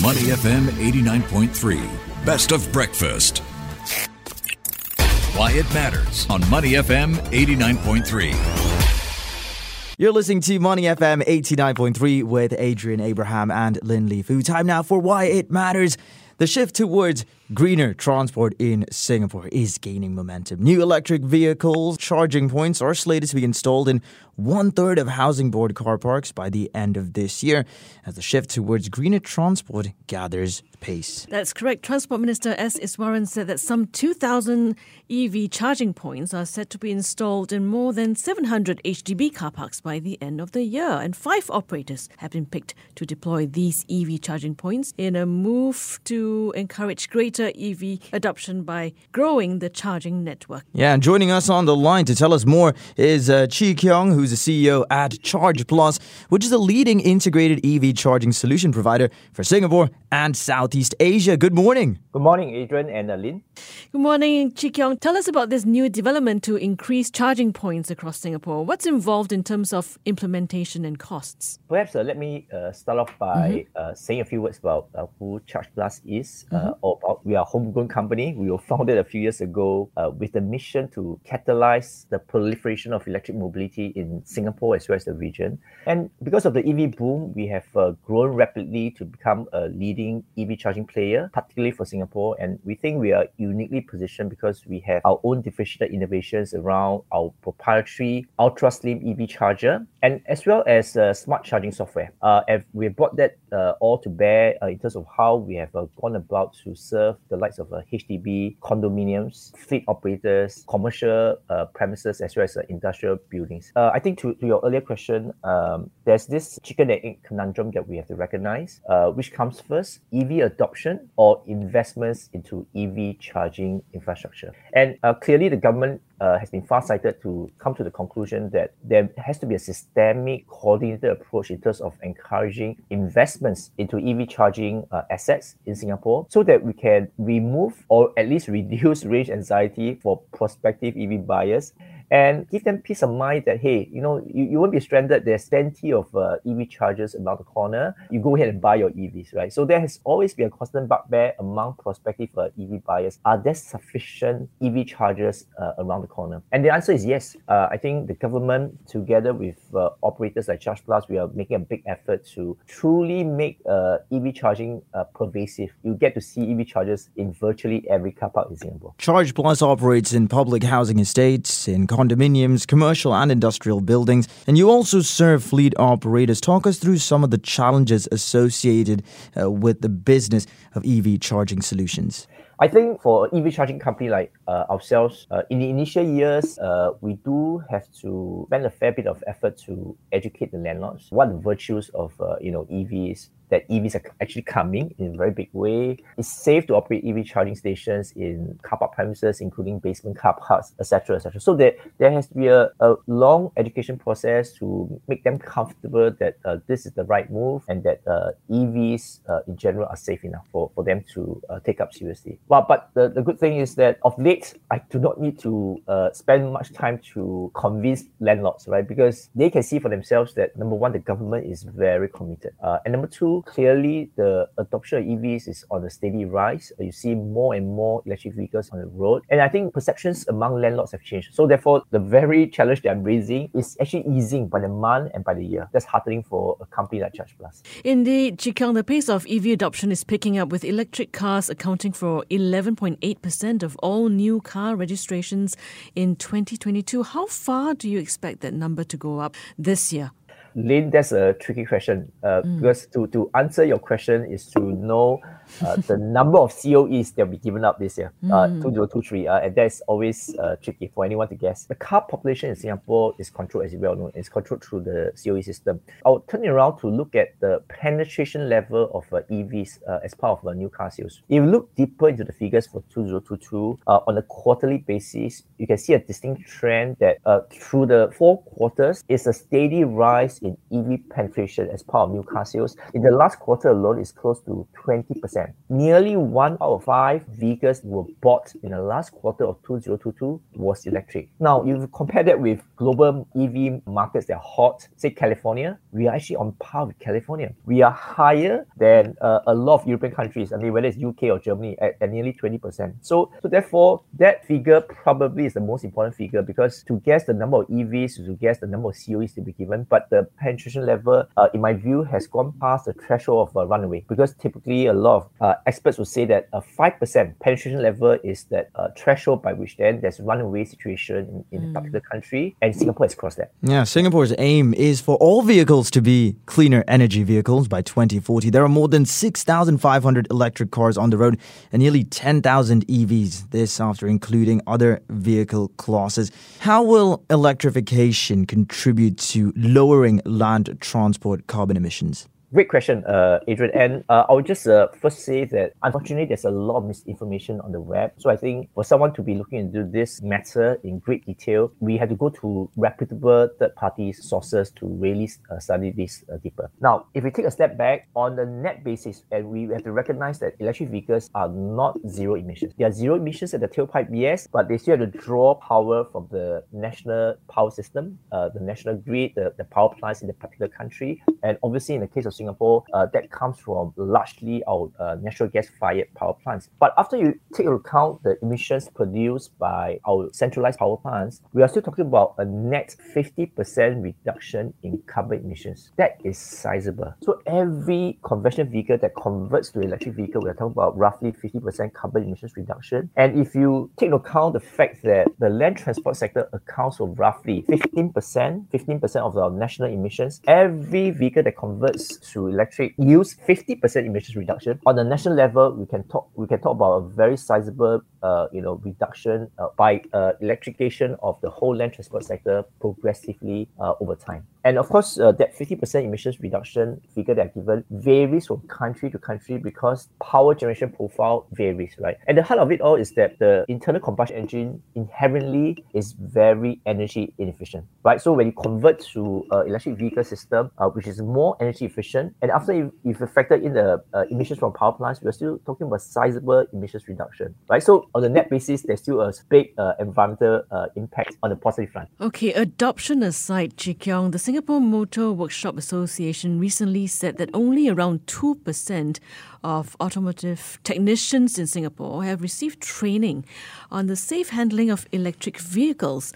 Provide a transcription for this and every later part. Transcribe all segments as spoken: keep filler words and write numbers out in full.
Money F M eighty-nine point three. Best of breakfast. Why it matters on Money F M eighty-nine point three. You're listening to Money F M eighty-nine point three with Adrian Abraham and Lin Lee Fu. Time now for Why It Matters. The shift towards greener transport in Singapore is gaining momentum. New electric vehicles charging points are slated to be installed in one-third of Housing Board car parks by the end of this year as the shift towards greener transport gathers pace. That's correct. Transport Minister S. Iswaran said that some two thousand E V charging points are set to be installed in more than seven hundred H D B car parks by the end of the year. And five operators have been picked to deploy these E V charging points in a move to encourage greater E V adoption by growing the charging network. Yeah, and joining us on the line to tell us more is uh, Chee Kiong, who's the C E O at Charge Plus, which is a leading integrated E V charging solution provider for Singapore and South East Asia. Good morning. Good morning, Adrian and Lin. Good morning, Chee Kiong. Tell us about this new development to increase charging points across Singapore. What's involved in terms of implementation and costs? Perhaps uh, let me uh, start off by mm-hmm. uh, saying a few words about uh, who Charge Plus is. Mm-hmm. Uh, or about, we are a homegrown company. We were founded a few years ago uh, with the mission to catalyze the proliferation of electric mobility in Singapore as well as the region. And because of the E V boom, we have uh, grown rapidly to become a leading E V charging player, particularly for Singapore, and we think we are uniquely positioned because we have our own differentiated innovations around our proprietary ultra slim E V charger, and as well as uh, smart charging software. Uh, and we have brought that uh, all to bear uh, in terms of how we have uh, gone about to serve the likes of uh, H D B, condominiums, fleet operators, commercial uh, premises, as well as uh, industrial buildings. Uh, I think to, to your earlier question, um, there's this chicken and egg conundrum that we have to recognize, uh, which comes first: E V adoption or investments into E V charging infrastructure. And uh, clearly the government Uh, has been far-sighted to come to the conclusion that there has to be a systemic, coordinated approach in terms of encouraging investments into E V charging uh, assets in Singapore, so that we can remove or at least reduce range anxiety for prospective E V buyers and give them peace of mind that, hey, you know, you, you won't be stranded. There's plenty of uh, E V chargers around the corner. You go ahead and buy your E Vs, right? So there has always been a constant bugbear among prospective uh, E V buyers. Are there sufficient E V chargers uh, around the corner? And the answer is yes. Uh, I think the government, together with uh, operators like Charge Plus, we are making a big effort to truly make uh, E V charging uh, pervasive. You get to see E V chargers in virtually every car park in Singapore. Charge Plus operates in public housing estates, in condominiums, commercial and industrial buildings, and you also serve fleet operators. Talk us through some of the challenges associated uh, with the business of E V charging solutions. I think for an E V charging company like uh, ourselves, uh, in the initial years, uh, we do have to spend a fair bit of effort to educate the landlords what the virtues of uh, you know E Vs, that E Vs are actually coming in a very big way. It's safe to operate E V charging stations in car park premises, including basement car parks, et cetera, et cetera. So there, there has to be a, a long education process to make them comfortable that uh, this is the right move and that uh, E Vs uh, in general are safe enough for, for them to uh, take up seriously. Well, but the, the good thing is that of late, I do not need to uh, spend much time to convince landlords, right? Because they can see for themselves that, number one, the government is very committed. Uh, and number two, clearly the adoption of E Vs is on a steady rise. You see more and more electric vehicles on the road. And I think perceptions among landlords have changed. So therefore, the very challenge that I'm raising is actually easing by the month and by the year. That's heartening for a company like Charge Plus. Indeed, Chee Kiong, the pace of E V adoption is picking up, with electric cars accounting for eleven point eight percent of all new car registrations in twenty twenty-two. How far do you expect that number to go up this year? Lin, that's a tricky question uh, mm. because to, to answer your question is to know uh, the number of C O Es that will be given up this year, uh, mm. twenty twenty-three, uh, and that's always uh, tricky for anyone to guess. The car population in Singapore is controlled, as you well know, it's controlled through the C O E system. I'll turn it around to look at the penetration level of uh, E Vs uh, as part of uh, new car sales. If you look deeper into the figures for twenty twenty-two, uh, on a quarterly basis, you can see a distinct trend that uh, through the four quarters is a steady rise in E V penetration as part of new car sales. In the last quarter alone, it's close to twenty percent. twenty-five percent. Nearly one out of five vehicles were bought in the last quarter of two thousand twenty-two was electric. Now, if you compare that with global E V markets that are hot, say California, we are actually on par with California. We are higher than uh, a lot of European countries, I mean, whether it's U K or Germany, at, at nearly twenty percent. So, so therefore, that figure probably is the most important figure, because to guess the number of E Vs, to guess the number of C O Es to be given, but the penetration level, uh, in my view, has gone past the threshold of a runaway, because typically a lot of uh, experts would say that a five percent penetration level is that uh, threshold by which then there's runaway situation in, in mm. a particular country, and Singapore has crossed that. Yeah, Singapore's aim is for all vehicles to be cleaner energy vehicles by twenty forty. There are more than six thousand five hundred electric cars on the road and nearly ten thousand E Vs, this after including other vehicle classes. How will electrification contribute to lowering land transport carbon emissions? Great question, uh, Adrian. And uh, I would just uh, first say that unfortunately there's a lot of misinformation on the web. So I think for someone to be looking into this matter in great detail, we have to go to reputable third-party sources to really uh, study this uh, deeper. Now, if we take a step back on the net basis, and we have to recognize that electric vehicles are not zero emissions. They are zero emissions at the tailpipe, yes, but they still have to draw power from the national power system, uh, the national grid, the, the power plants in the particular country. And obviously in the case of Singapore, uh, that comes from largely our uh, natural gas-fired power plants. But after you take into account the emissions produced by our centralized power plants, we are still talking about a net fifty percent reduction in carbon emissions. That is sizable. So every conventional vehicle that converts to electric vehicle, we are talking about roughly fifty percent carbon emissions reduction. And if you take into account the fact that the land transport sector accounts for roughly fifteen percent, fifteen percent of our national emissions, every vehicle that converts to electric use fifty percent emissions reduction. On the national level, we can talk we can talk about a very sizable uh, you know reduction uh, by uh, electrification of the whole land transport sector progressively uh, over time. And of course, uh, that fifty percent emissions reduction figure that are given varies from country to country because power generation profile varies, right? And the heart of it all is that the internal combustion engine inherently is very energy inefficient, right? So when you convert to uh, electric vehicle system, uh, which is more energy efficient, and after you, if you factor in the uh, emissions from power plants, we're still talking about sizable emissions reduction, right? So on the net basis, there's still a big uh, environmental uh, impact on the positive front. Okay, adoption aside, Chee Kiong, the Singapore Motor Workshop Association recently said that only around two percent of automotive technicians in Singapore have received training on the safe handling of electric vehicles.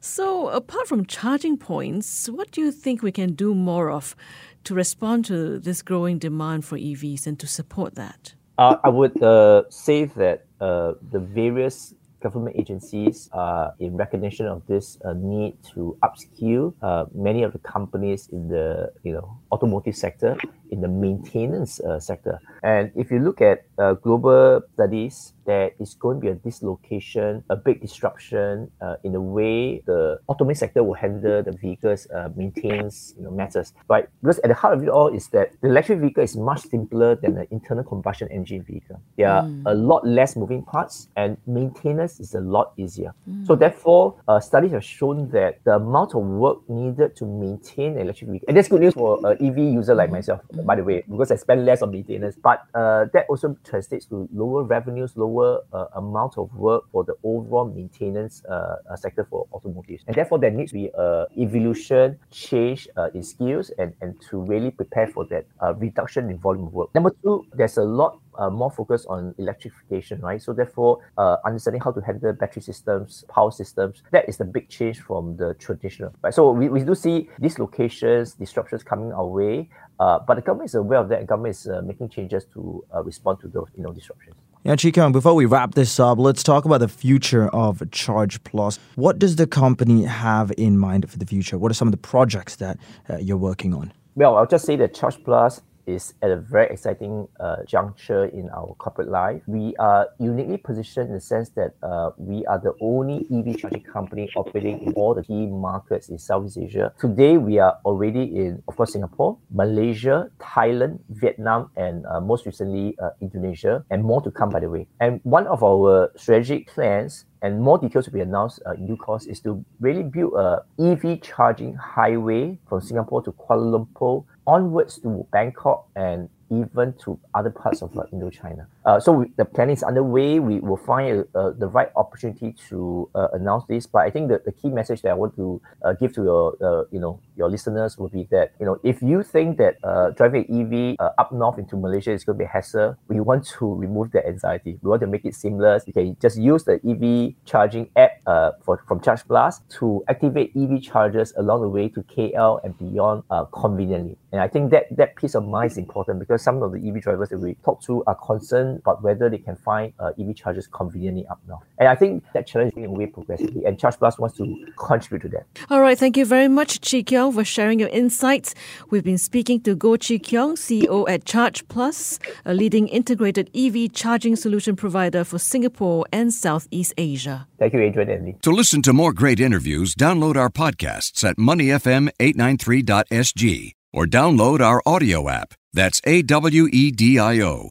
So apart from charging points, what do you think we can do more of to respond to this growing demand for E Vs and to support that? Uh, I would uh, say that uh, the various government agencies are uh, in recognition of this uh, need to upskill uh, many of the companies in the you know automotive sector, in the maintenance uh, sector. And if you look at uh, global studies, there is going to be a dislocation, a big disruption uh, in the way the automotive sector will handle the vehicles, uh, maintains you know, matters, right? Because at the heart of it all is that the electric vehicle is much simpler than the internal combustion engine vehicle. There are mm. a lot less moving parts, and maintenance is a lot easier. Mm. So therefore, uh, studies have shown that the amount of work needed to maintain an electric vehicle, and that's good news for an E V user like myself, by the way, because I spend less on maintenance, but uh, that also translates to lower revenues, lower uh, amount of work for the overall maintenance uh, sector for automotives. And therefore, there needs to be an evolution, change uh, in skills, and, and to really prepare for that uh, reduction in volume of work. Number two, there's a lot Uh, more focus on electrification, right? So therefore, uh, understanding how to handle battery systems, power systems, that is the big change from the traditional, right? So we, we do see dislocations, disruptions coming our way, uh, but the government is aware of that, and government is uh, making changes to uh, respond to those you know, disruptions. Yeah, Chee Kiong, before we wrap this up, let's talk about the future of Charge Plus. What does the company have in mind for the future? What are some of the projects that uh, you're working on? Well, I'll just say that Charge Plus is at a very exciting uh, juncture in our corporate life. We are uniquely positioned in the sense that uh, we are the only E V charging company operating in all the key markets in Southeast Asia. Today, we are already in, of course, Singapore, Malaysia, Thailand, Vietnam, and uh, most recently, uh, Indonesia, and more to come, by the way. And one of our strategic plans, and more details will be announced uh, in due course, is to really build a E V charging highway from Singapore to Kuala Lumpur, onwards to Bangkok and even to other parts of uh, Indochina. Uh, so we, the planning is underway. We will find uh, the right opportunity to uh, announce this. But I think that the key message that I want to uh, give to your, uh, you know, your listeners will be that, you know, if you think that uh, driving an E V uh, up north into Malaysia is going to be a hassle, we want to remove that anxiety. We want to make it seamless. You can just use the E V charging app uh, for, from Charge Plus to activate E V chargers along the way to K L and beyond uh, conveniently. And I think that that piece of mind is important because some of the E V drivers that we talk to are concerned about whether they can find uh, E V chargers conveniently up north. And I think that challenge is being away progressively, and Charge Plus wants to contribute to that. All right, thank you very much, Chee Kiong, for sharing your insights. We've been speaking to Goh Chee Kiong, C E O at Charge Plus, a leading integrated E V charging solution provider for Singapore and Southeast Asia. Thank you, Adrian and Lee. To listen to more great interviews, download our podcasts at money f m eight nine three dot s g. or download our audio app. That's A W E D I O.